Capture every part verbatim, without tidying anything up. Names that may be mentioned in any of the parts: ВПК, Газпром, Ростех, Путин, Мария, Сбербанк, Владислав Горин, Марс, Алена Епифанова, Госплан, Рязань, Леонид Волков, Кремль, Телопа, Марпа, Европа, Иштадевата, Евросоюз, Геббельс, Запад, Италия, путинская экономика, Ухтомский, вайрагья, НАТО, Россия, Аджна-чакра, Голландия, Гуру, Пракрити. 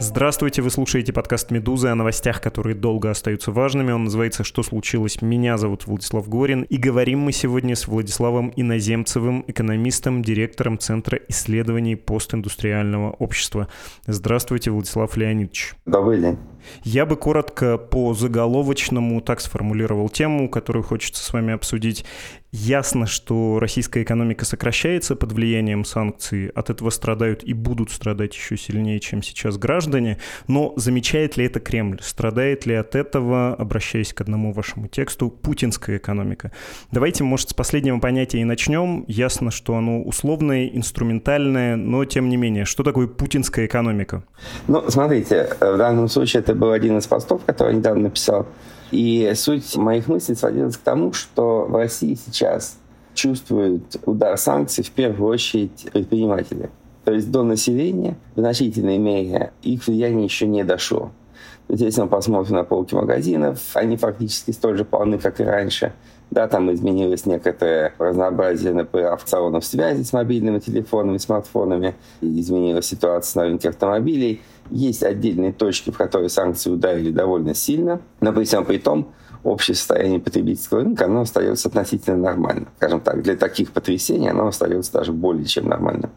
Здравствуйте, вы слушаете подкаст «Медузы» о новостях, которые долго остаются важными. Он называется «Что случилось?». Меня зовут Владислав Горин. И говорим мы сегодня с Владиславом Иноземцевым, экономистом, директором Центра исследований постиндустриального общества. Здравствуйте, Владислав Леонидович. Добрый день. Я бы коротко по заголовочному так сформулировал тему, которую хочется с вами обсудить. Ясно, что российская экономика сокращается под влиянием санкций. От этого страдают и будут страдать еще сильнее, чем сейчас граждане. Но замечает ли это Кремль? Страдает ли от этого, обращаясь к одному вашему тексту, путинская экономика? Давайте, может, с последнего понятия и начнем. Ясно, что оно условное, инструментальное, но тем не менее. Что такое путинская экономика? Ну, смотрите, в данном случае это был один из постов, который я недавно написал. И суть моих мыслей сводилась к тому, что в России сейчас чувствуют удар санкций в первую очередь предприниматели. То есть до населения в значительной мере их влияние еще не дошло. То есть, если мы посмотрим на полки магазинов, они фактически столь же полны, как и раньше. Да, там изменилось некоторое разнообразие, например, опционов связи с мобильными телефонами, смартфонами. Изменилась ситуация с новинкой автомобилей. Есть отдельные точки, в которые санкции ударили довольно сильно. Но при всем при том, общее состояние потребительского рынка, оно остается относительно нормальным. Скажем так, для таких потрясений оно остается даже более чем нормальным.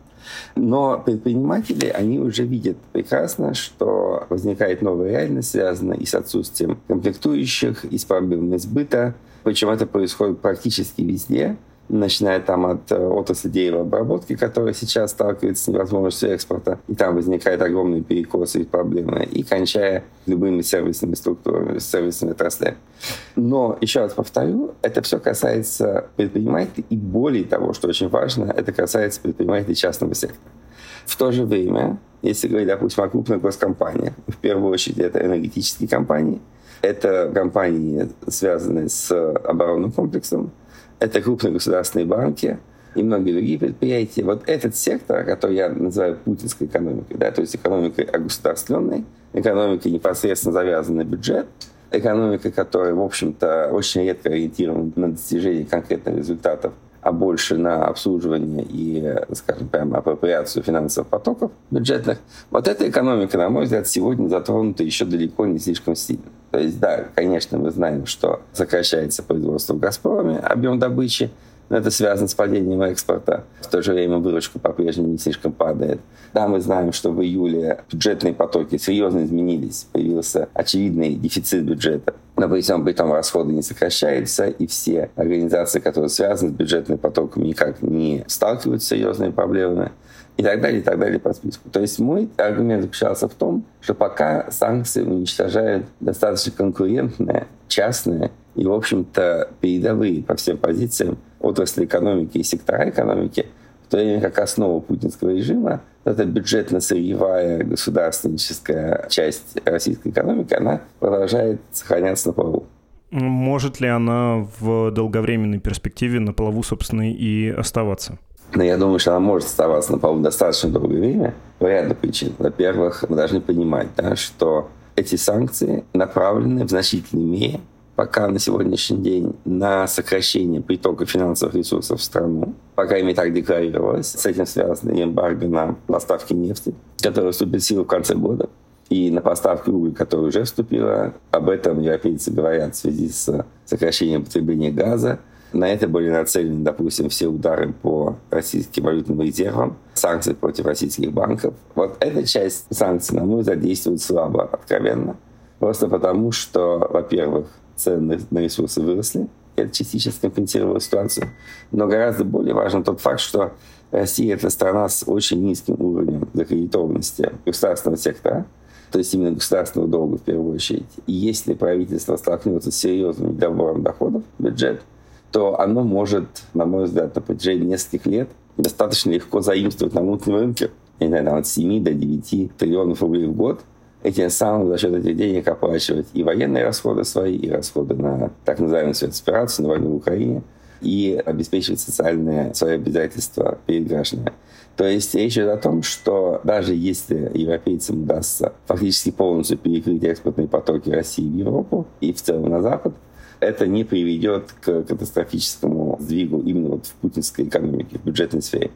Но предприниматели, они уже видят прекрасно, что возникает новая реальность, связанная и с отсутствием комплектующих, и с проблемами сбыта. Причем это происходит практически везде, начиная там от отрасли деревообработки, которая сейчас сталкивается с невозможностью экспорта, и там возникают огромные перекосы и проблемы, и кончая любыми сервисными структурами, сервисными отраслями. Но, еще раз повторю, это все касается предпринимателей, и более того, что очень важно, это касается предпринимателей частного сектора. В то же время, если говорить, допустим, о крупных госкомпаниях, в первую очередь это энергетические компании, это компании, связанные с оборонным комплексом, это крупные государственные банки и многие другие предприятия. Вот этот сектор, который я называю путинской экономикой, да, то есть экономикой огосударственной, экономикой, непосредственно завязанной на бюджет, экономикой, которая, в общем-то, очень редко ориентирована на достижение конкретных результатов, а больше на обслуживание и, скажем прямо, апроприацию финансовых потоков бюджетных. Вот эта экономика, на мой взгляд, сегодня затронута еще далеко не слишком сильно. То есть, да, конечно, мы знаем, что сокращается производство в «Газпроме», объем добычи, но это связано с падением экспорта. В то же время выручка по-прежнему не слишком падает. Да, мы знаем, что в июле бюджетные потоки серьезно изменились, появился очевидный дефицит бюджета. Но при всем при том расходы не сокращаются, и все организации, которые связаны с бюджетными потоками, никак не сталкиваются с серьезными проблемами. И так далее, и так далее по списку. То есть мой аргумент заключался в том, что пока санкции уничтожают достаточно конкурентные, частные и, в общем-то, передовые по всем позициям отрасли экономики и сектора экономики, в то время как основа путинского режима, эта бюджетно-сырьевая государственническая часть российской экономики, она продолжает сохраняться на плаву. Может ли она в долговременной перспективе на плаву, собственно, и оставаться? Но я думаю, что она может оставаться на плаву достаточно долгое время по ряду причин. Во-первых, мы должны понимать, да, что эти санкции направлены в значительной мере пока на сегодняшний день на сокращение притока финансовых ресурсов в страну. По крайней мере, так декларировалось. С этим связаны эмбарго на поставки нефти, которая вступит в силу в конце года, и на поставки угля, которая уже вступила. Об этом европейцы говорят в связи с сокращением потребления газа. На это были нацелены, допустим, все удары по российским валютным резервам, санкции против российских банков. Вот эта часть санкций, на мой взгляд, действует слабо, откровенно. Просто потому, что, во-первых, цены на ресурсы выросли, это частично компенсировало ситуацию. Но гораздо более важен тот факт, что Россия – это страна с очень низким уровнем закредитованности государственного сектора, то есть именно государственного долга в первую очередь. И если правительство столкнется с серьезным недобором доходов в бюджет, то оно может, на мой взгляд, на протяжении нескольких лет достаточно легко заимствовать на мутном рынке, я не знаю, от семи до девяти триллионов рублей в год, и тем самым за счет этих денег оплачивать и военные расходы свои, и расходы на так называемую спецоперацию, на войну в Украине. и обеспечивать социальные свои обязательства перед гражданами. То есть речь идет о том, что даже если европейцам удастся фактически полностью перекрыть экспортные потоки России в Европу и в целом на Запад, это не приведет к катастрофическому сдвигу именно вот в путинской экономике, в бюджетной сфере.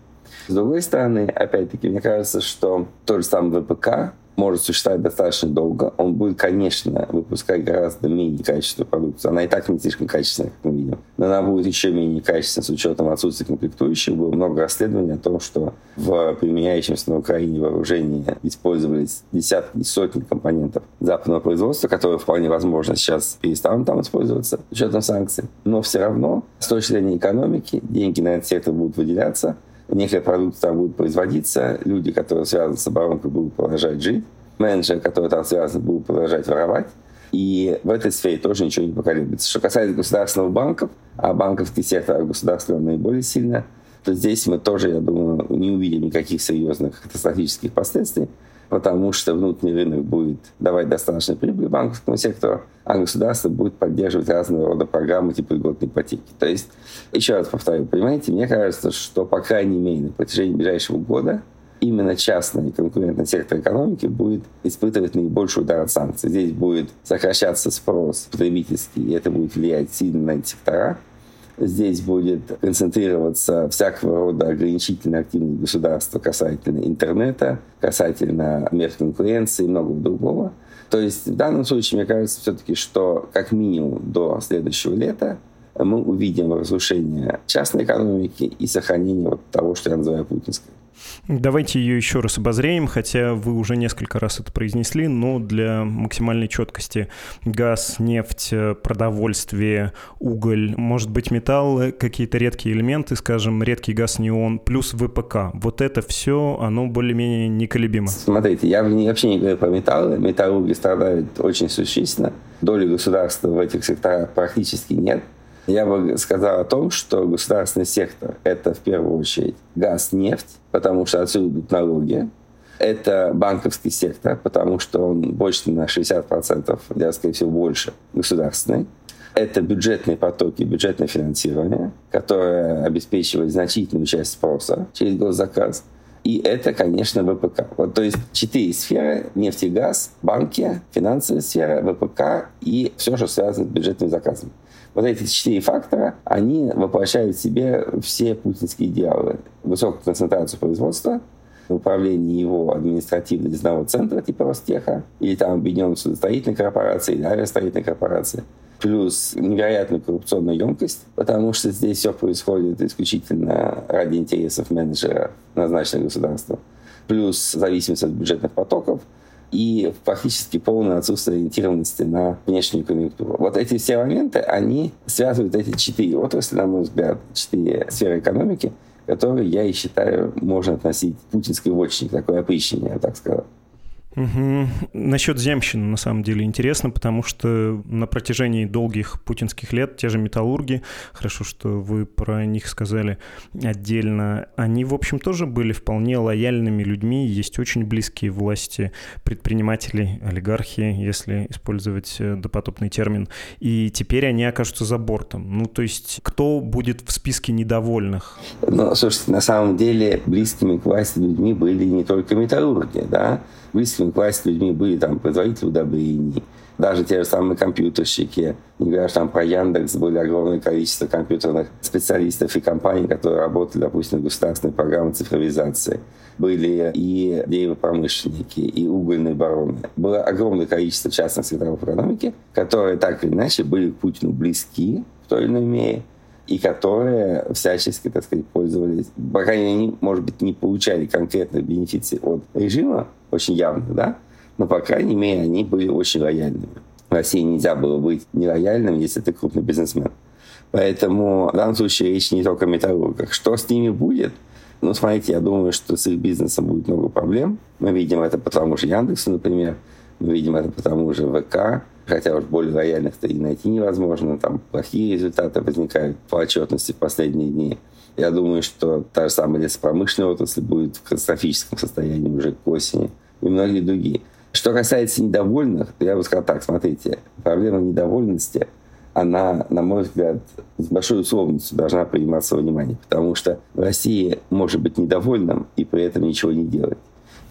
С другой стороны, опять-таки, мне кажется, что тот же самый ВПК может существовать достаточно долго. Он будет, конечно, выпускать гораздо менее качественную продукцию. Она и так не слишком качественная, как мы видим. Но она будет еще менее качественной с учетом отсутствия комплектующих. Было много расследований о том, что в применяющемся на Украине вооружении использовались десятки и сотни компонентов западного производства, которые вполне возможно сейчас перестанут там использоваться с учетом санкций. Но все равно, с точки зрения экономики, деньги на этот сектор будут выделяться. Некая продукция там будет производиться, люди, которые связаны с оборонкой, будут продолжать жить, менеджеры, которые там связаны, будут продолжать воровать. И в этой сфере тоже ничего не поколеблется. Что касается государственных банков, а банковский сектор государственного наиболее сильно, то здесь мы тоже, я думаю, не увидим никаких серьезных катастрофических последствий, потому что внутренний рынок будет давать достаточно прибыль банковскому сектору, а государство будет поддерживать разного рода программы типа льготной ипотеки. То есть, еще раз повторю, понимаете, мне кажется, что, по крайней мере, на протяжении ближайшего года именно частный конкурентный сектор экономики будет испытывать наибольший удар от санкций. Здесь будет сокращаться спрос потребительский, и это будет влиять сильно на эти сектора. Здесь будет концентрироваться всякого рода ограничительная активность государства касательно интернета, касательно мер конкуренции и многого другого. То есть в данном случае, мне кажется, все-таки, что как минимум до следующего лета мы увидим разрушение частной экономики и сохранение вот того, что я называю путинской. Давайте ее еще раз обозреем, хотя вы уже несколько раз это произнесли, но для максимальной четкости. Газ, нефть, продовольствие, уголь, может быть, металл, какие-то редкие элементы, скажем, редкий газ, неон, плюс ВПК. Вот это все, оно более-менее неколебимо. Смотрите, я вообще не говорю про металлы. Металлурги страдают очень существенно. Доли государства в этих секторах практически нет. Я бы сказал о том, что государственный сектор – это в первую очередь газ, нефть, потому что отсюда идут налоги. Это банковский сектор, потому что он больше на шестьдесят процентов, я, скорее всего, больше государственный. Это бюджетные потоки, бюджетное финансирование, которое обеспечивает значительную часть спроса через госзаказ. И это, конечно, ВПК. Вот, то есть четыре сферы – нефть и газ, банки, финансовая сфера, ВПК и все, что связано с бюджетным заказом. Вот эти четыре фактора, они воплощают в себе все путинские идеалы. Высокую концентрацию производства, управление его административно-дизайнового центра типа Ростеха, или там объединенной судостроительной корпорации, или авиастроительной корпорации, плюс невероятную коррупционную емкость, потому что здесь все происходит исключительно ради интересов менеджера, назначенного государством, плюс зависимость от бюджетных потоков, и практически полное отсутствие ориентированности на внешнюю конъюнктуру. Вот эти все моменты, они связывают эти четыре отрасли, на мой взгляд, четыре сферы экономики, которые, я и считаю, можно относить к путинской вотчине, к такой опричнине, я так сказал. Угу. Насчет земщины, на самом деле, интересно, потому что на протяжении долгих путинских лет те же металлурги, хорошо, что вы про них сказали отдельно, они, в общем, тоже были вполне лояльными людьми, есть очень близкие власти предпринимателей, олигархи, если использовать допотопный термин, и теперь они окажутся за бортом. Ну, то есть, кто будет в списке недовольных? Ну, слушайте, на самом деле, близкими к власти людьми были не только металлурги, да, близкими к власти людьми были там производители удобрений, даже те же самые компьютерщики. Не говоря там про Яндекс, было огромное количество компьютерных специалистов и компаний, которые работали, допустим, в государственной программе цифровизации. Были и деревопромышленники, и угольные бароны. Было огромное количество частных секторов экономики, которые так или иначе были к Путину близки в той или иной мере, и которые всячески, так сказать, пользовались, пока они, может быть, не получали конкретных бенефиций от режима, очень явно, да, но, по крайней мере, они были очень лояльными. В России нельзя было быть нелояльным, если ты крупный бизнесмен. Поэтому в данном случае речь не только о металлургах. Что с ними будет? Ну, смотрите, я думаю, что с их бизнесом будет много проблем. Мы видим это по тому же Яндексу, например, мы видим это по тому же ВК, хотя уж более лояльных-то и найти невозможно, там плохие результаты возникают по отчетности в последние дни. Я думаю, что та же самая лесопромышленная отрасль будет в катастрофическом состоянии уже к осени, и многие другие. Что касается недовольных, то я бы сказал так, смотрите, проблема недовольности она, на мой взгляд, с большой условностью должна приниматься во внимание, потому что Россия может быть недовольным и при этом ничего не делать.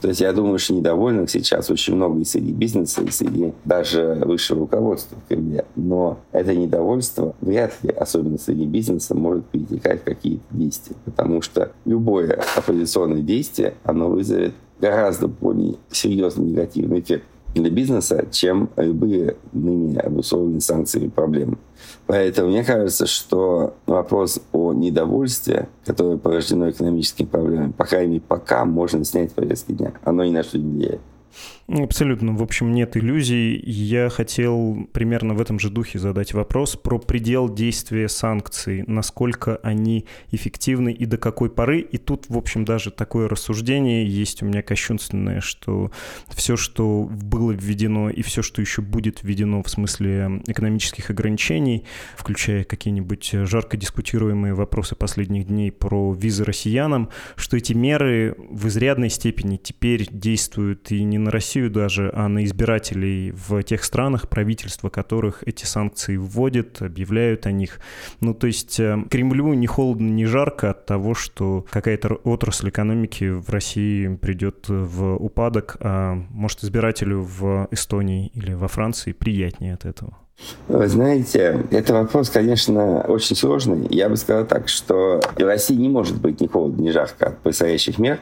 То есть я думаю, что недовольных сейчас очень много и среди бизнеса, и среди даже высшего руководства в Кремле. Но это недовольство вряд ли, особенно среди бизнеса, может перетекать в какие-то действия. Потому что любое оппозиционное действие, оно вызовет гораздо более серьезный негативный эффект для бизнеса, чем любые ныне обусловленные санкциями проблемы. Поэтому мне кажется, что вопрос о недовольстве, которое порождено экономическими проблемами, по крайней мере, пока можно снять в повестке дня. Оно ни на что не влияет. Абсолютно. В общем, нет иллюзий. Я хотел примерно в этом же духе задать вопрос про предел действия санкций, насколько они эффективны и до какой поры. И тут, в общем, даже такое рассуждение есть у меня кощунственное, что все, что было введено и все, что еще будет введено в смысле экономических ограничений, включая какие-нибудь жарко дискутируемые вопросы последних дней про визы россиянам, что эти меры в изрядной степени теперь действуют и не на Россию даже, а на избирателей в тех странах, правительства которых эти санкции вводят, объявляют о них. Ну, то есть Кремлю ни холодно, ни жарко от того, что какая-то отрасль экономики в России придет в упадок, а может, избирателю в Эстонии или во Франции приятнее от этого. Вы знаете, это вопрос, конечно, очень сложный. Я бы сказал так, что России не может быть ни холодно, ни жарко от происходящих мер,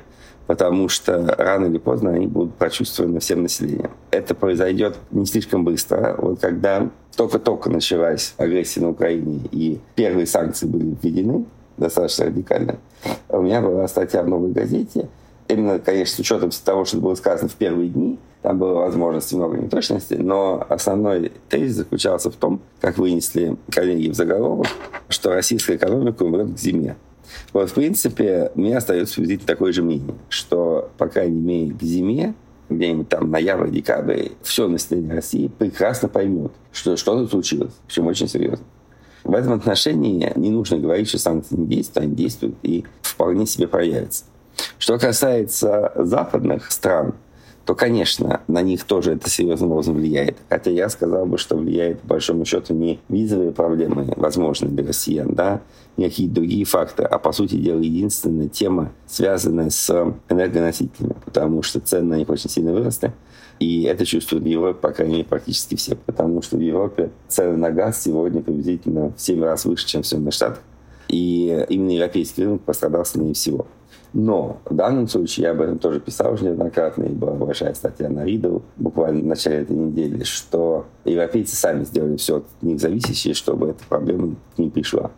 потому что рано или поздно они будут прочувствованы всем населением. Это произойдет не слишком быстро. Вот когда только-только началась агрессия на Украине и первые санкции были введены, достаточно радикально, у меня была статья в «Новой газете». Именно, конечно, с учетом того, что было сказано в первые дни, там было возможности много неточностей, но основной тезис заключался в том, как вынесли коллеги в заголовок, что российская экономика умрет к зиме. Вот, в принципе, у меня остается приблизительно такое же мнение, что, по крайней мере, к зиме, где-нибудь там ноябрь-декабрь, все население России прекрасно поймет, что что-то случилось, причем очень серьезно. В этом отношении не нужно говорить, что санкции не действуют, они действуют и вполне себе проявятся. Что касается западных стран, то, конечно, на них тоже это серьезным образом влияет. Хотя я сказал бы, что влияет, по большому счету, не визовые проблемы, возможно, для россиян, да, не какие-то другие факторы, а, по сути дела, единственная тема, связанная с энергоносителями, потому что цены на них очень сильно выросли, и это чувствуют в Европе, по крайней мере, практически все, потому что в Европе цены на газ сегодня приблизительно в семь раз выше, чем в Соединенных Штатах, и именно европейский рынок пострадал сильнее всего. Но в данном случае, я об этом тоже писал уже неоднократно, и была большая статья на Ридл буквально в начале этой недели, что европейцы сами сделали все от них зависящее, чтобы эта проблема не пришла.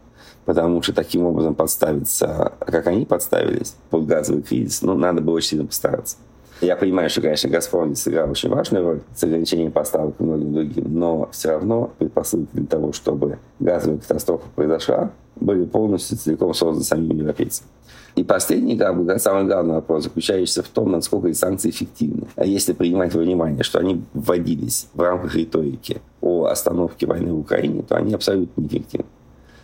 Потому что таким образом подставиться, как они подставились под газовый кризис, ну, надо было очень сильно постараться. Я понимаю, что, конечно, «Газпром» сыграл очень важную роль с ограничением поставок и многим другим, но все равно предпосылки для того, чтобы газовая катастрофа произошла, были полностью целиком созданы самими европейцами. И последний, самый главный вопрос заключается в том, насколько эти санкции эффективны. А если принимать во внимание, что они вводились в рамках риторики о остановке войны в Украине, то они абсолютно неэффективны.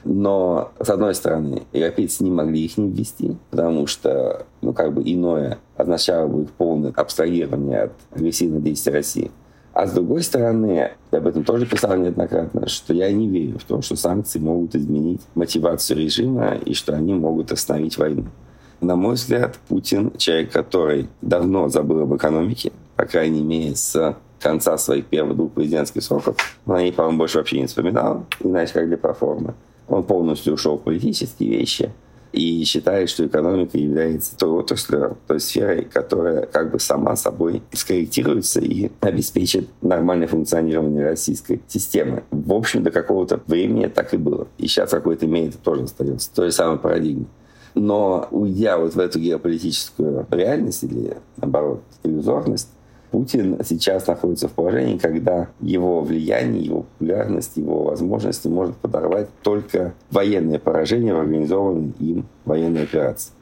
Но, с одной стороны, европейцы не могли их не ввести, потому что, ну, как бы иное означало бы их полное абстрагирование от агрессивных действий России. А с другой стороны, я об этом тоже писал неоднократно, что я не верю в то, что санкции могут изменить мотивацию режима и что они могут остановить войну. На мой взгляд, Путин, человек, который давно забыл об экономике, по крайней мере, с конца своих первых двух президентских сроков, он о ней, по-моему, больше вообще не вспоминал, иначе как для проформы. Он полностью ушел в политические вещи и считает, что экономика является той отраслью, той сферой, которая как бы сама собой скорректируется и обеспечит нормальное функционирование российской системы. В общем, до какого-то времени так и было. И сейчас в какой-то мере это тоже остается, той же самой парадигмой. Но уйдя вот в эту геополитическую реальность или, наоборот, иллюзорность, Путин сейчас находится в положении, когда его влияние, его популярность, его возможности может подорвать только военное поражение в организованной им военной операции.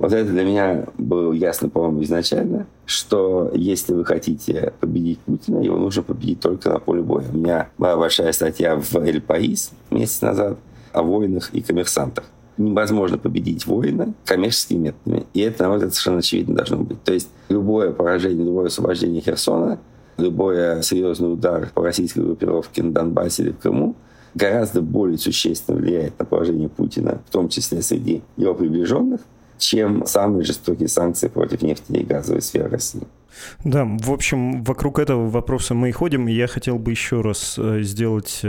Вот это для меня было ясно, по-моему, изначально, что если вы хотите победить Путина, его нужно победить только на поле боя. У меня была большая статья в «Эль Паис» месяц назад о воинах и коммерсантах. Невозможно победить воина коммерческими методами. И это, на мой взгляд, совершенно очевидно должно быть. То есть любое поражение, любое освобождение Херсона, любой серьезный удар по российской группировке на Донбассе или в Крыму, гораздо более существенно влияет на положение Путина, в том числе среди его приближенных, чем самые жестокие санкции против нефти и газовой сферы России. Да, в общем, вокруг этого вопроса мы и ходим. Я хотел бы еще раз сделать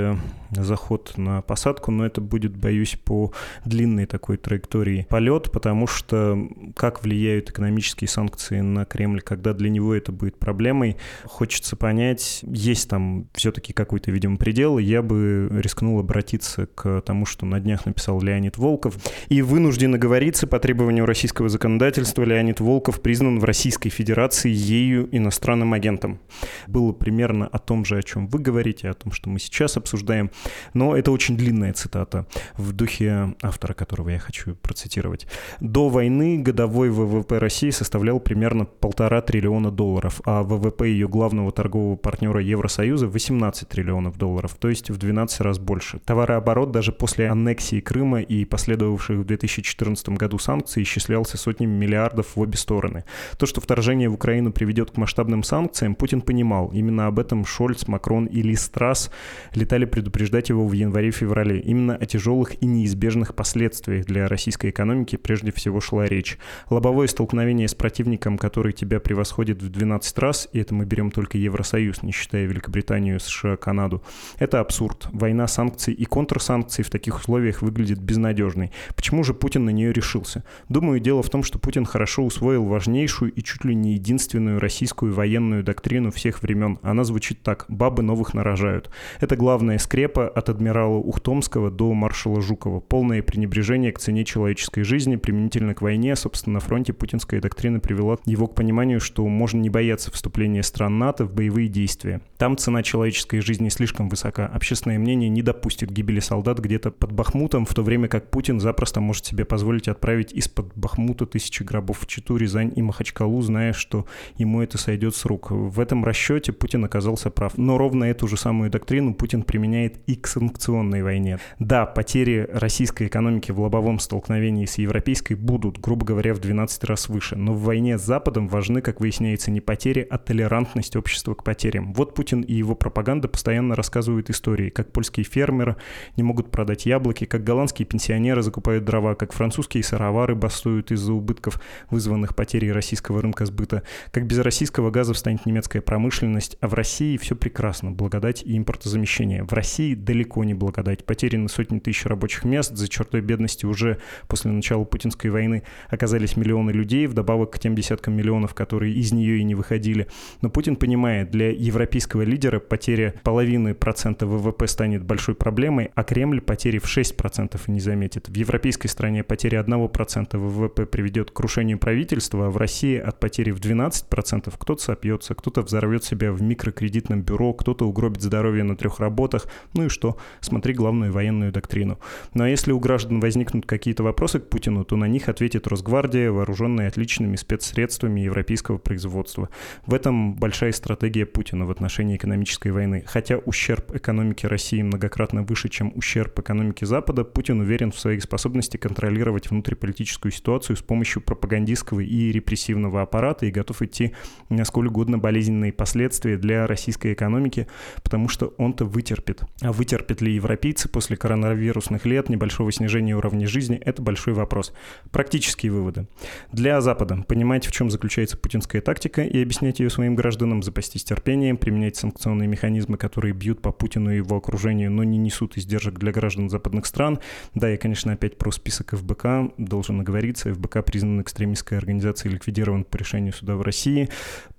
заход на посадку, но это будет, боюсь, по длинной такой траектории полет, потому что как влияют экономические санкции на Кремль, когда для него это будет проблемой, хочется понять, есть там все-таки какой-то, видимо, предел. Я бы рискнул обратиться к тому, что на днях написал Леонид Волков. И вынужден оговориться, по требованию российского законодательства Леонид Волков признан в Российской Федерации ею иностранным агентом. Было примерно о том же, о чем вы говорите, о том, что мы сейчас обсуждаем, но это очень длинная цитата в духе автора, которого я хочу процитировать. До войны годовой ВВП России составлял примерно полтора триллиона долларов, а ВВП ее главного торгового партнера Евросоюза восемнадцать триллионов долларов, то есть в двенадцать раз больше. Товарооборот даже после аннексии Крыма и последовавших в две тысячи четырнадцатом году санкций исчислялся сотнями миллиардов в обе стороны. То, что вторжение в Украину приведет к масштабным санкциям, Путин понимал. Именно об этом Шольц, Макрон и Лиз Трасс летали предупреждать его в январе-феврале. Именно о тяжелых и неизбежных последствиях для российской экономики прежде всего шла речь. Лобовое столкновение с противником, который тебя превосходит в двенадцать раз, и это мы берем только Евросоюз, не считая Великобританию, США, Канаду, это абсурд. Война санкций и контрсанкций в таких условиях выглядит безнадежной. Почему же Путин на нее решился? Думаю, дело в том, что Путин хорошо усвоил важнейшую и чуть ли не единственную российскую военную доктрину всех времен. Она звучит так: «Бабы новых нарожают». Это главная скрепа от адмирала Ухтомского до маршала Жукова. Полное пренебрежение к цене человеческой жизни применительно к войне. Собственно, на фронте путинская доктрина привела его к пониманию, что можно не бояться вступления стран НАТО в боевые действия. Там цена человеческой жизни слишком высока. Общественное мнение не допустит гибели солдат где-то под Бахмутом, в то время как Путин запросто может себе позволить отправить из-под Бахмута тысячи гробов в Читу, Рязань и Махачкалу, зная, что ему это сойдет с рук. В этом расчете Путин оказался прав. Но ровно эту же самую доктрину Путин применяет и к санкционной войне. Да, потери российской экономики в лобовом столкновении с европейской будут, грубо говоря, в двенадцать раз выше. Но в войне с Западом важны, как выясняется, не потери, а толерантность общества к потерям. Вот Путин и его пропаганда постоянно рассказывают истории, как польские фермеры не могут продать яблоки, как голландские пенсионеры закупают дрова, как французские сыровары бастуют из-за убытков, вызванных потерей российского рынка сбыта, как без российского газа встанет немецкая промышленность, а в России все прекрасно, благодать и импортозамещение. В России далеко не благодать. Потеряны сотни тысяч рабочих мест, за чертой бедности уже после начала путинской войны оказались миллионы людей, вдобавок к тем десяткам миллионов, которые из нее и не выходили. Но Путин понимает, для европейского лидера потеря половины процента ВВП станет большой проблемой, а Кремль потери в шесть процентов и не заметит. В европейской стране потеря одного процента ВВП приведет к крушению правительства, а в России от потери в двенадцать процентов кто-то сопьется, кто-то взорвет себя в микрокредитном бюро, кто-то угробит здоровье на трех работах. Ну и что? Смотри главную военную доктрину. Ну а если у граждан возникнут какие-то вопросы к Путину, то на них ответит Росгвардия, вооруженная отличными спецсредствами европейского производства. В этом большая стратегия Путина в отношении экономической войны. Хотя ущерб экономике России многократно выше, чем ущерб экономике Запада, Путин уверен в своей способности контролировать внутриполитическую ситуацию с помощью пропагандистского и репрессивного аппарата и готов идти на сколь угодно болезненные последствия для российской экономики, потому что он-то вытерпит. А вытерпят ли европейцы после коронавирусных лет, небольшого снижения уровня жизни – это большой вопрос. Практические выводы. Для Запада понимать, в чем заключается путинская тактика, и объяснять ее своим гражданам, запастись терпением, применять санкционные механизмы, которые бьют по Путину и его окружению, но не несут издержек для граждан западных стран. Да, я, конечно, опять про список эф бэ ка должен оговориться. эф бэ ка признан экстремистской организацией, ликвидирован по решению суда в России. России.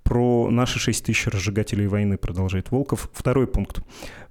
Про наши шесть тысяч разжигателей войны, продолжает Волков. Второй пункт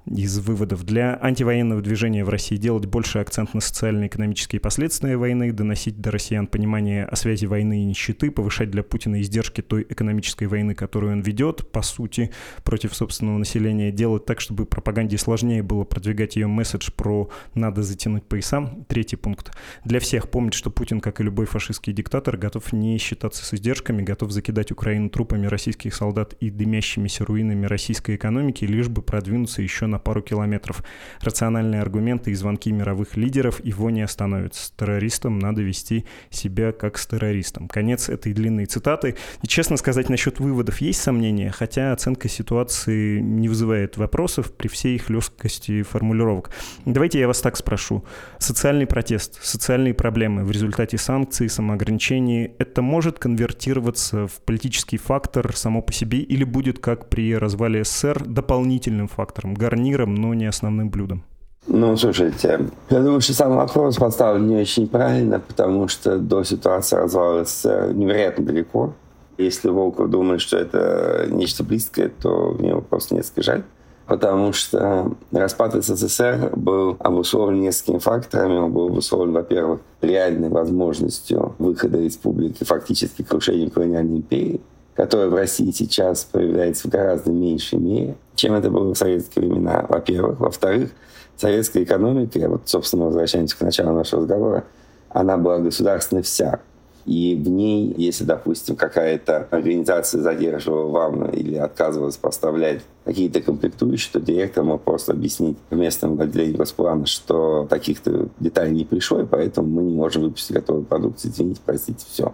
из выводов. Для антивоенного движения в России делать больше акцент на социально-экономические последствия войны, доносить до россиян понимание о связи войны и нищеты, повышать для Путина издержки той экономической войны, которую он ведет, по сути, против собственного населения, делать так, чтобы пропаганде сложнее было продвигать ее месседж про «надо затянуть пояса». Третий пункт. Для всех помнить, что Путин, как и любой фашистский диктатор, готов не считаться с издержками, готов закидать Украину трупами российских солдат и дымящимися руинами российской экономики, лишь бы продвинуться еще на на пару километров. Рациональные аргументы и звонки мировых лидеров его не остановят. С террористом надо вести себя как с террористом. Конец этой длинной цитаты. И, честно сказать, насчет выводов есть сомнения, хотя оценка ситуации не вызывает вопросов при всей их лёгкости формулировок. Давайте я вас так спрошу. Социальный протест, социальные проблемы в результате санкций, самоограничений – это может конвертироваться в политический фактор само по себе или будет, как при развале СССР, дополнительным фактором, гарниром, но не основным блюдом? Ну, слушайте, я думаю, что сам вопрос поставлен не очень правильно, потому что до ситуации развала СССР невероятно далеко. Если Волков думает, что это нечто близкое, то мне его просто не скажут. Потому что распад СССР был обусловлен несколькими факторами. Он был обусловлен, во-первых, реальной возможностью выхода республики, фактически крушением колониальной империи, которая в России сейчас проявляется в гораздо меньшей мере, чем это было в советские времена, во-первых. Во-вторых, советская экономика, я вот, собственно, возвращаюсь к началу нашего разговора, она была государственной вся. И в ней, если, допустим, какая-то организация задерживала вам или отказывалась поставлять какие-то комплектующие, то директор мог просто объяснить в местном отделении Госплана, что таких-то деталей не пришло, и поэтому мы не можем выпустить готовую продукцию, извините, простите, все.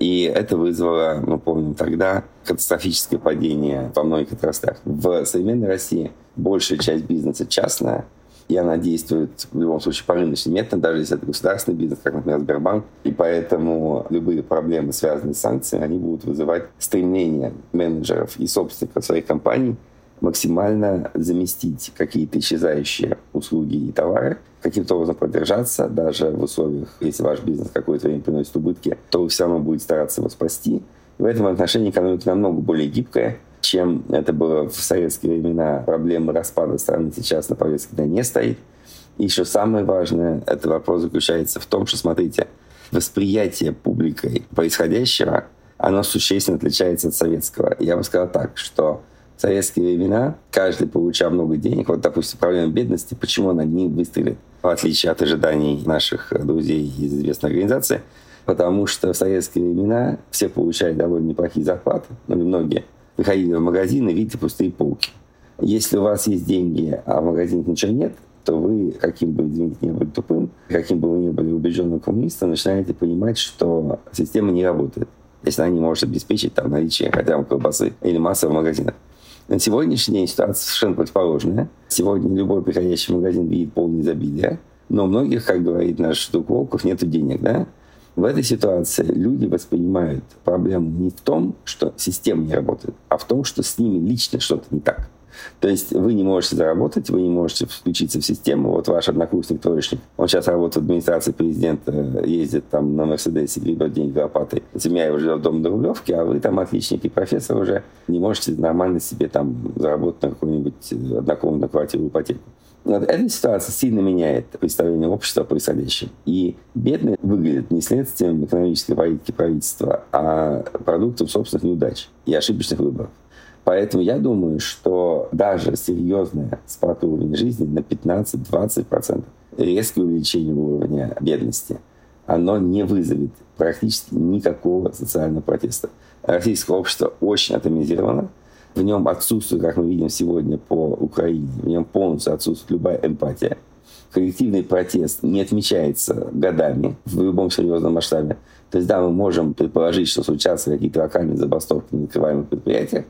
И это вызвало, мы помним тогда, катастрофическое падение во многих отраслях. В современной России большая часть бизнеса частная, и она действует, в любом случае, по рыночным методам, даже если это государственный бизнес, как, например, Сбербанк. И поэтому любые проблемы, связанные с санкциями, они будут вызывать стремление менеджеров и собственников своих компаний максимально заместить какие-то исчезающие услуги и товары, каким-то образом продержаться, даже в условиях, если ваш бизнес какое-то время приносит убытки, то вы все равно будете стараться его спасти. И в этом отношении экономика намного более гибкая, чем это было в советские времена. Проблема распада страны сейчас на повестке дня не стоит. И еще самое важное, этот вопрос заключается в том, что, смотрите, восприятие публикой происходящего, оно существенно отличается от советского. Я бы сказал так, что в советские времена каждый получал много денег. Вот, допустим, проблема бедности, почему она не выстрелит, в отличие от ожиданий наших друзей из известной организации, потому что в советские времена все получали довольно неплохие зарплаты, ну или многие. Выходили в магазин и видите пустые полки. Если у вас есть деньги, а в магазинах ничего нет, то вы, каким бы вы ни были тупым, каким бы вы ни были убежденным коммунистом, начинаете понимать, что система не работает, если она не может обеспечить там, наличие хотя бы колбасы или массы в магазинах. На сегодняшний день ситуация совершенно противоположная. Сегодня любой приходящий в магазин видит полное изобилие, но у многих, как говорит наш Жуков, нет денег, да? В этой ситуации люди воспринимают проблему не в том, что система не работает, а в том, что с ними лично что-то не так. То есть вы не можете заработать, вы не можете включиться в систему. Вот ваш однокурсник, троечник, он сейчас работает в администрации президента, ездит там на Мерседесе, гребет деньги лопатой. Семья его живет дома на Рублевке, а вы там отличник и профессор уже не можете нормально себе там заработать на какую-нибудь однокомнатную квартиру ипотеку. Вот эта ситуация сильно меняет представление общества о происходящем. И бедные выглядят не следствием экономической политики правительства, а продуктом собственных неудач и ошибочных выборов. Поэтому я думаю, что даже серьезное спад уровня жизни на пятнадцать-двадцать процентов, резкое увеличение уровня бедности, оно не вызовет практически никакого социального протеста. Российское общество очень атомизировано. В нем отсутствует, как мы видим сегодня по Украине, в нем полностью отсутствует любая эмпатия. Коллективный протест не отмечается годами в любом серьезном масштабе. То есть, да, мы можем предположить, что случатся какие-то локальные забастовки на открываемых предприятиях,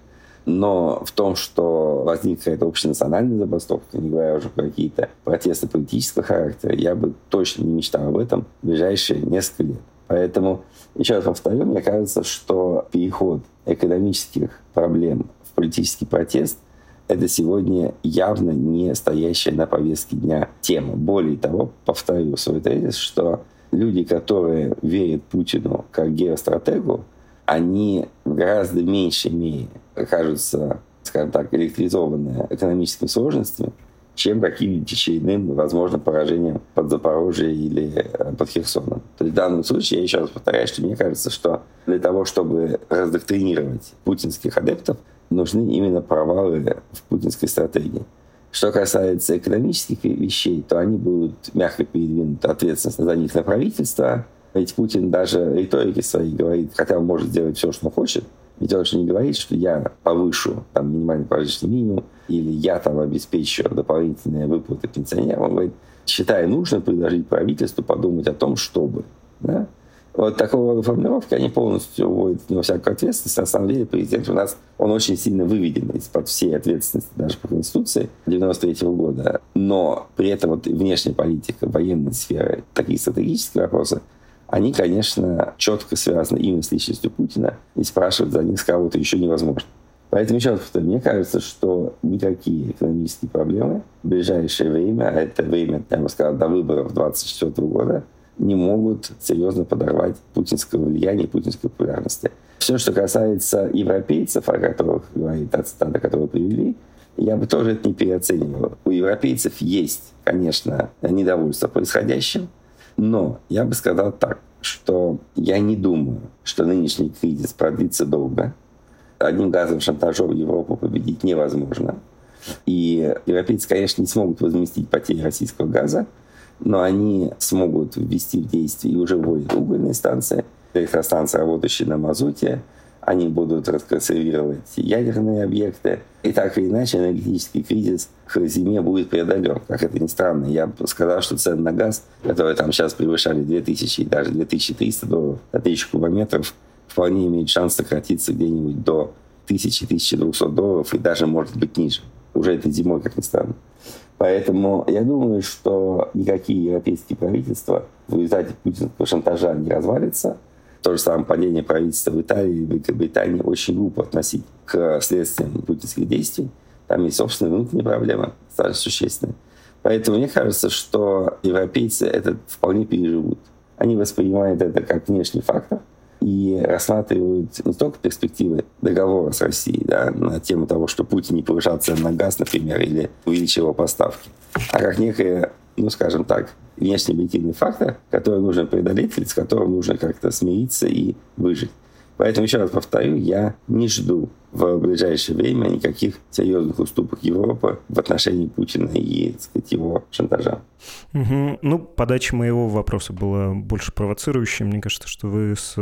но в том, что возникла какая-то общенациональная забастовка, не говоря уже про какие-то протесты политического характера, я бы точно не мечтал об этом в ближайшие несколько лет. Поэтому, еще раз повторю, мне кажется, что переход экономических проблем в политический протест – это сегодня явно не стоящая на повестке дня тема. Более того, повторю свой тезис, что люди, которые верят Путину как геостратегу, они в гораздо меньшей мере окажутся, скажем так, электризованы экономическими сложностями, чем каким-нибудь очередным, возможно, поражением под Запорожье или под Херсоном. То есть в данном случае, я еще раз повторяю, что мне кажется, что для того, чтобы раздоктринировать путинских адептов, нужны именно провалы в путинской стратегии. Что касается экономических вещей, то они будут мягко передвинуты, ответственность за них на правительство. Ведь Путин даже риторики своей говорит, хотя он может делать все, что он хочет, Ведь он же не говорит, что я повышу там, минимальный прожиточный минимум, или я там обеспечу дополнительные выплаты пенсионерам. Он говорит, считай, нужно предложить правительству подумать о том, чтобы. Да? Вот такого рода формулировки, они полностью уводят от него всякую ответственность. На самом деле президент у нас, он очень сильно выведен из-под всей ответственности даже по Конституции девяносто третьего года. Но при этом вот внешняя политика, военная сфера, такие стратегические вопросы, они, конечно, четко связаны именно с личностью Путина, и спрашивать за них с кого-то еще невозможно. Поэтому, еще раз повторю, мне кажется, что никакие экономические проблемы в ближайшее время, а это время, я бы сказал, до выборов двадцать четвёртого года, не могут серьезно подорвать путинского влияния, путинской популярности. Все, что касается европейцев, о которых говорит та цитата, которую привели, я бы тоже это не переоценивал. У европейцев есть, конечно, недовольство происходящим, но я бы сказал так, что я не думаю, что нынешний кризис продлится долго. Одним газовым шантажом Европу победить невозможно. И европейцы, конечно, не смогут возместить потери российского газа, но они смогут ввести в действие и уже вводят угольные станции, электростанции, работающие на мазуте, они будут расконсервировать ядерные объекты. И так или иначе энергетический кризис к зиме будет преодолен. Как это ни странно, я бы сказал, что цены на газ, которые там сейчас превышали две тысячи, даже две тысячи триста долларов на тысячу кубометров, вполне имеют шанс сократиться где-нибудь до тысячи - тысячи двухсот долларов и даже, может быть, ниже. Уже этой зимой, как ни странно. Поэтому я думаю, что никакие европейские правительства в результате путинского шантажа не развалятся. То же самое падение правительства в Италии и Великобритании очень глупо относить к следствиям путинских действий. Там есть собственные внутренние проблемы, достаточно существенные. Поэтому мне кажется, что европейцы это вполне переживут. Они воспринимают это как внешний фактор и рассматривают не только перспективы договора с Россией, да, на тему того, что Путин не повышал цены на газ, например, или увеличил его поставки, а как некое, ну, скажем так, внешний объективный фактор, который нужно преодолеть, с которым нужно как-то смириться и выжить. Поэтому, еще раз повторю, я не жду в ближайшее время никаких серьезных уступок Европы в отношении Путина и, так сказать, его шантажа. Угу. Ну, подача моего вопроса была больше провоцирующей. Мне кажется, что вы с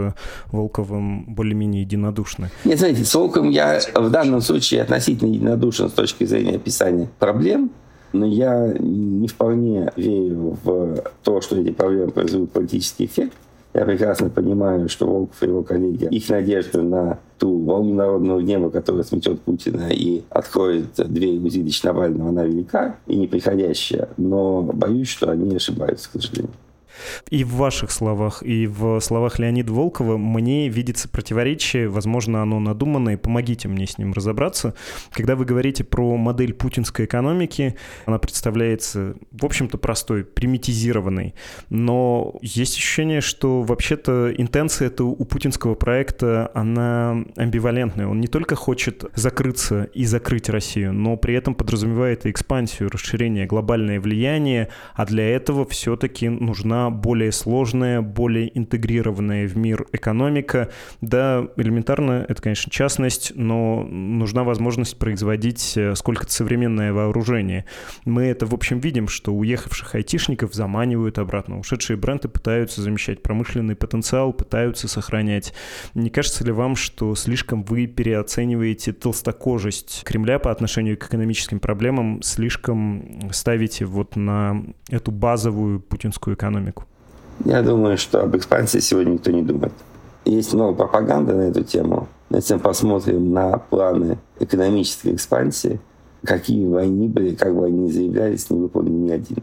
Волковым более-менее единодушны. Нет, знаете, с Волковым я в данном случае относительно единодушен с точки зрения описания проблем, но я не вполне верю в то, что эти проблемы произведут политический эффект. Я прекрасно понимаю, что Волков и его коллеги, их надежда на ту волну народного гнева, которая сметет Путина и откроет дверь узилищ Навального, она велика и неприходящая. Но боюсь, что они ошибаются, к сожалению. И в ваших словах, и в словах Леонида Волкова мне видится противоречие, возможно, оно надуманное, помогите мне с ним разобраться. Когда вы говорите про модель путинской экономики, она представляется, в общем-то, простой, примитивизированной, но есть ощущение, что вообще-то интенция это у путинского проекта, она амбивалентная. Он не только хочет закрыться и закрыть Россию, но при этом подразумевает и экспансию, расширение, глобальное влияние, а для этого все-таки нужна более сложная, более интегрированная в мир экономика. Да, элементарно, это, конечно, частность, но нужна возможность производить сколько-то современное вооружение. Мы это, в общем, видим, что уехавших айтишников заманивают обратно. Ушедшие бренды пытаются замещать промышленный потенциал, пытаются сохранять. Не кажется ли вам, что слишком вы переоцениваете толстокожесть Кремля по отношению к экономическим проблемам, слишком ставите вот на эту базовую путинскую экономику? Я думаю, что об экспансии сегодня никто не думает. Есть много пропаганды на эту тему. Если мы посмотрим на планы экономической экспансии, какие бы они были, как бы они ни заявлялись, не выполнен ни один.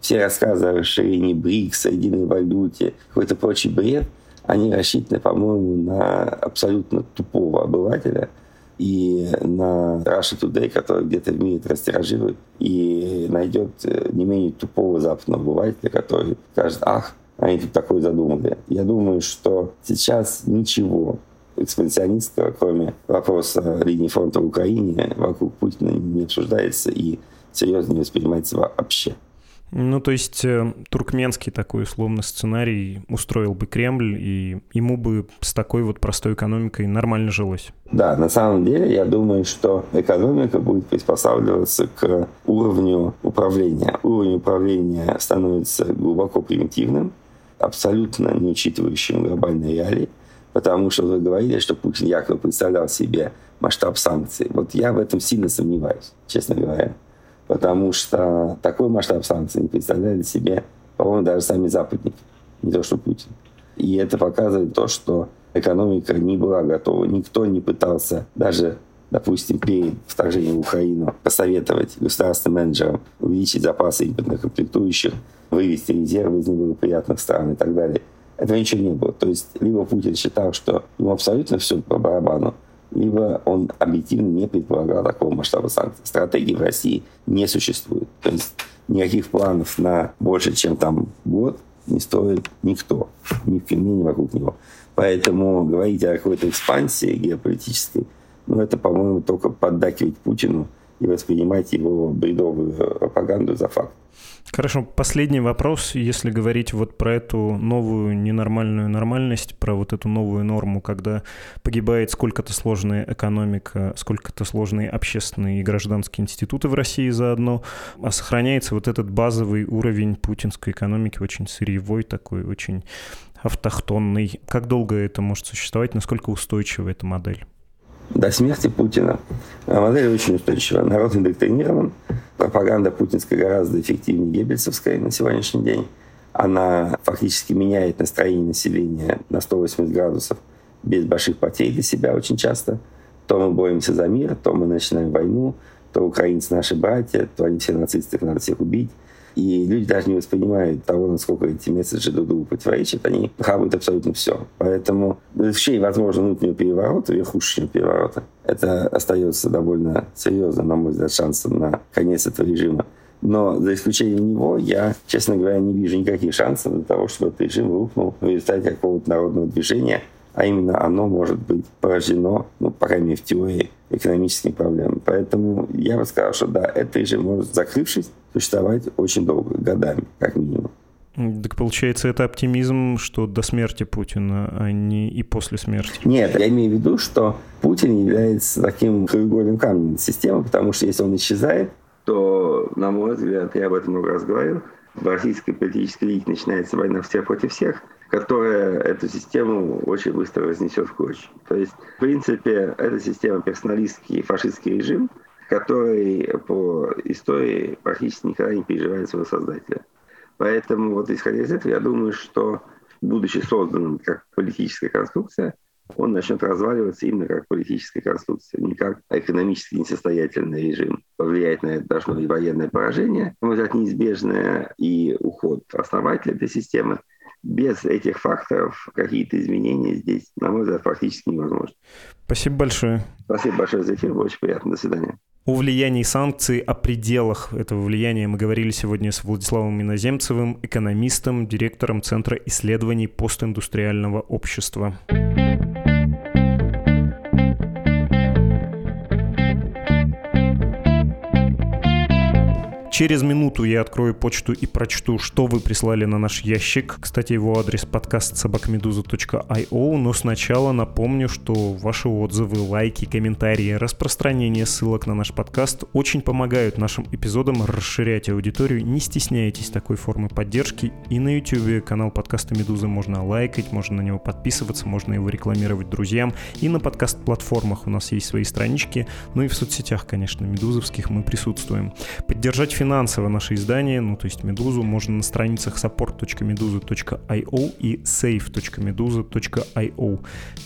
Все рассказы о расширении БРИКС, о единой валюте, какой-то прочий бред, они рассчитаны, по-моему, на абсолютно тупого обывателя и на Russia Today, который где-то в мире растиражирует и найдет не менее тупого западного обывателя, который скажет, ах, они тут такое задумали. Я думаю, что сейчас ничего экспансионистского, кроме вопроса линии фронта в Украине, вокруг Путина не обсуждается и серьезно не воспринимается вообще. Ну, то есть туркменский такой условно сценарий устроил бы Кремль, и ему бы с такой вот простой экономикой нормально жилось. Да, на самом деле я думаю, что экономика будет приспосабливаться к уровню управления. Уровень управления становится глубоко примитивным, абсолютно не учитывающим глобальные реалии. потому что вы говорили, что Путин якобы представлял себе масштаб санкций. Вот я в этом сильно сомневаюсь, честно говоря, потому что такой масштаб санкций не представляли себе, по-моему, даже сами западники, не то что Путин. И это показывает то, что экономика не была готова, никто не пытался даже, допустим, перед вторжением в Украину посоветовать государственным менеджерам увеличить запасы импортных комплектующих, вывести резервы из неблагоприятных стран и так далее. Этого ничего не было. То есть либо Путин считал, что ему абсолютно все по барабану, либо он объективно не предполагал такого масштаба санкций. Стратегии в России не существует. То есть никаких планов на больше, чем там год не стоит никто, ни в Кремле, ни вокруг него. Поэтому говорить о какой-то экспансии геополитической, ну, это, по-моему, только поддакивать Путину и воспринимать его бредовую пропаганду за факт. Хорошо, последний вопрос, если говорить вот про эту новую ненормальную нормальность, про вот эту новую норму, когда погибает сколько-то сложная экономика, сколько-то сложные общественные и гражданские институты в России заодно, а сохраняется вот этот базовый уровень путинской экономики, очень сырьевой такой, очень автохтонный. Как долго это может существовать, насколько устойчива эта модель? До смерти Путина. А модель очень устойчива. Народ индоктринирован. Пропаганда путинская гораздо эффективнее геббельсовской на сегодняшний день. Она фактически меняет настроение населения на сто восемьдесят градусов без больших потерь для себя очень часто. То мы боремся за мир, то мы начинаем войну, то украинцы наши братья, то они все нацисты, их надо всех убить. И люди даже не воспринимают того, насколько эти месседжи друг другу противоречат. Они хавают абсолютно все. Поэтому вообще возможно внутренний переворот, верхушечного переворота. Это остается довольно серьезно, на мой взгляд, шансом на конец этого режима. Но за исключением него я, честно говоря, не вижу никаких шансов для того, чтобы этот режим рухнул в результате какого-то народного движения. А именно оно может быть порождено, ну, по крайней мере, в теории, экономическими проблемами. Поэтому я бы сказал, что да, этот режим может, закрывшись, существовать очень долго, годами, как минимум. Так получается, это оптимизм, что до смерти Путина, а не и после смерти? Нет, я имею в виду, что Путин является таким краеугольным камнем системы, потому что если он исчезает, то, на мой взгляд, я об этом много раз говорил, в российской политической лиге начинается война всех против всех, которая эту систему очень быстро разнесет в клочья. То есть, в принципе, эта система персоналистский и фашистский режим, который по истории практически никогда не переживает своего создателя. Поэтому, вот исходя из этого, я думаю, что, будучи созданным как политическая конструкция, он начнет разваливаться именно как политическая конструкция, не как экономически несостоятельный режим. Повлияет на это должно и военное поражение, но это неизбежное, и уход основателя этой системы. Без этих факторов какие-то изменения здесь, на мой взгляд, практически невозможно. Спасибо большое. Спасибо большое за эфир, было очень приятно. До свидания. О влиянии санкций, о пределах этого влияния мы говорили сегодня с Владиславом Иноземцевым, экономистом, директором Центра исследований постиндустриального общества. Через минуту я открою почту и прочту, что вы прислали на наш ящик. Кстати, его адрес подкаст собака медуза точка ай о, но сначала напомню, что ваши отзывы, лайки, комментарии, распространение ссылок на наш подкаст очень помогают нашим эпизодам расширять аудиторию. Не стесняйтесь такой формы поддержки. И на YouTube канал подкаста «Медузы» можно лайкать, можно на него подписываться, можно его рекламировать друзьям. И на подкаст-платформах у нас есть свои странички, ну и в соцсетях, конечно, медузовских мы присутствуем. Поддержать финансово финансово наше издание, ну то есть «Медузу», можно на страницах саппорт точка медуза точка ай о и сейв точка медуза точка ай о.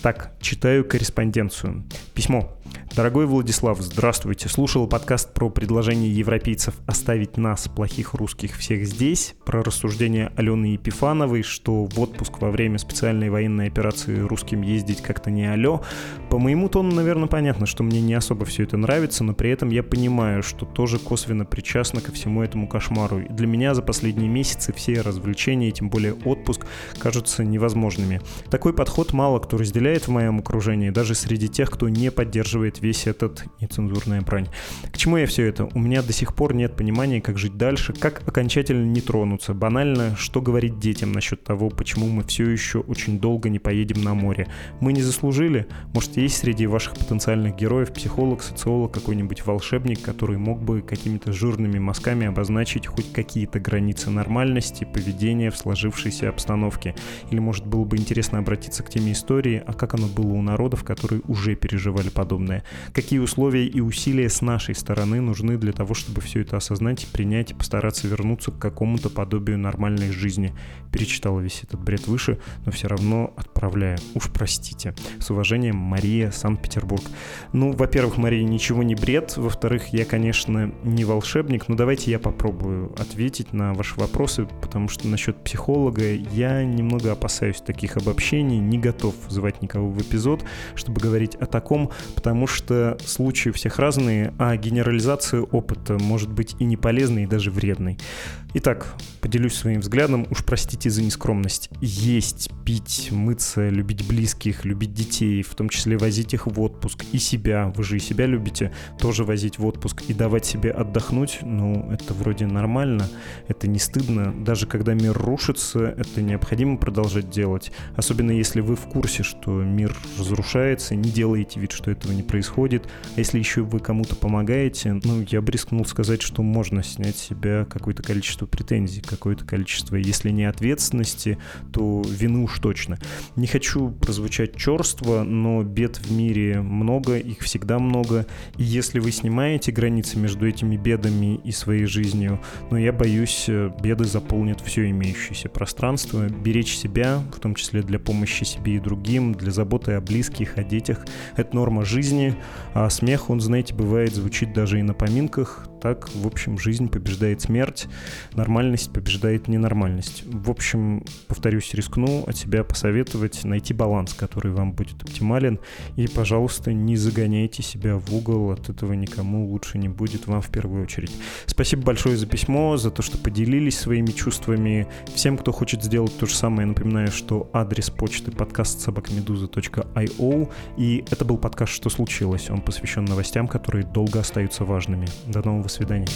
Так, читаю корреспонденцию. Письмо. Дорогой Владислав, здравствуйте. Слушал подкаст про предложение европейцев оставить нас, плохих русских, всех здесь, про рассуждение Алены Епифановой, что в отпуск во время специальной военной операции русским ездить как-то не алё. По моему тону, наверное, понятно, что мне не особо все это нравится, но при этом я понимаю, что тоже косвенно причастна ко всему этому кошмару. И для меня за последние месяцы все развлечения, тем более отпуск, кажутся невозможными. Такой подход мало кто разделяет в моем окружении, даже среди тех, кто не поддерживает весь весь этот нецензурная брань. К чему я все это? У меня до сих пор нет понимания, как жить дальше, как окончательно не тронуться. Банально, что говорить детям насчет того, почему мы все еще очень долго не поедем на море. Мы не заслужили? Может, есть среди ваших потенциальных героев психолог, социолог, какой-нибудь волшебник, который мог бы какими-то жирными мазками обозначить хоть какие-то границы нормальности, поведения в сложившейся обстановке? Или, может, было бы интересно обратиться к теме истории, а как оно было у народов, которые уже переживали подобное? Какие условия и усилия с нашей стороны нужны для того, чтобы все это осознать, принять и постараться вернуться к какому-то подобию нормальной жизни? Перечитал весь этот бред выше, но все равно отправляю. Уж простите. С уважением, Мария, Санкт-Петербург. Ну, во-первых, Мария, ничего не бред. Во-вторых, я, конечно, не волшебник, но давайте я попробую ответить на ваши вопросы, потому что насчет психолога я немного опасаюсь таких обобщений, не готов звать никого в эпизод, чтобы говорить о таком, потому что случаи у всех разные, а генерализация опыта может быть и не полезной, и даже вредной. Итак, поделюсь своим взглядом, уж простите за нескромность. Есть, пить, мыться, любить близких, любить детей, в том числе возить их в отпуск, и себя, вы же и себя любите, тоже возить в отпуск и давать себе отдохнуть, ну, это вроде нормально, это не стыдно, даже когда мир рушится, это необходимо продолжать делать, особенно если вы в курсе, что мир разрушается, не делаете вид, что этого не происходит, а если еще вы кому-то помогаете, ну, я бы рискнул сказать, что можно снять с себя какое-то количество претензий, какое-то количество, если не ответственности, то вину уж точно. Не хочу прозвучать черство, но бед в мире много, их всегда много, и если вы снимаете границы между этими бедами и своей жизнью, но я боюсь, беды заполнят все имеющееся пространство. Беречь себя, в том числе для помощи себе и другим, для заботы о близких, о детях, это норма жизни, а смех, он, знаете, бывает, звучит даже и на поминках. Так, в общем, жизнь побеждает смерть, нормальность побеждает ненормальность. В общем, повторюсь, рискну от себя посоветовать найти баланс, который вам будет оптимален, и, пожалуйста, не загоняйте себя в угол, от этого никому лучше не будет, вам в первую очередь. Спасибо большое за письмо, за то, что поделились своими чувствами. Всем, кто хочет сделать то же самое, напоминаю, что адрес почты подкаст собака медуза точка ай о, и это был подкаст «Что случилось?». Он посвящен новостям, которые долго остаются важными. До нового свидания.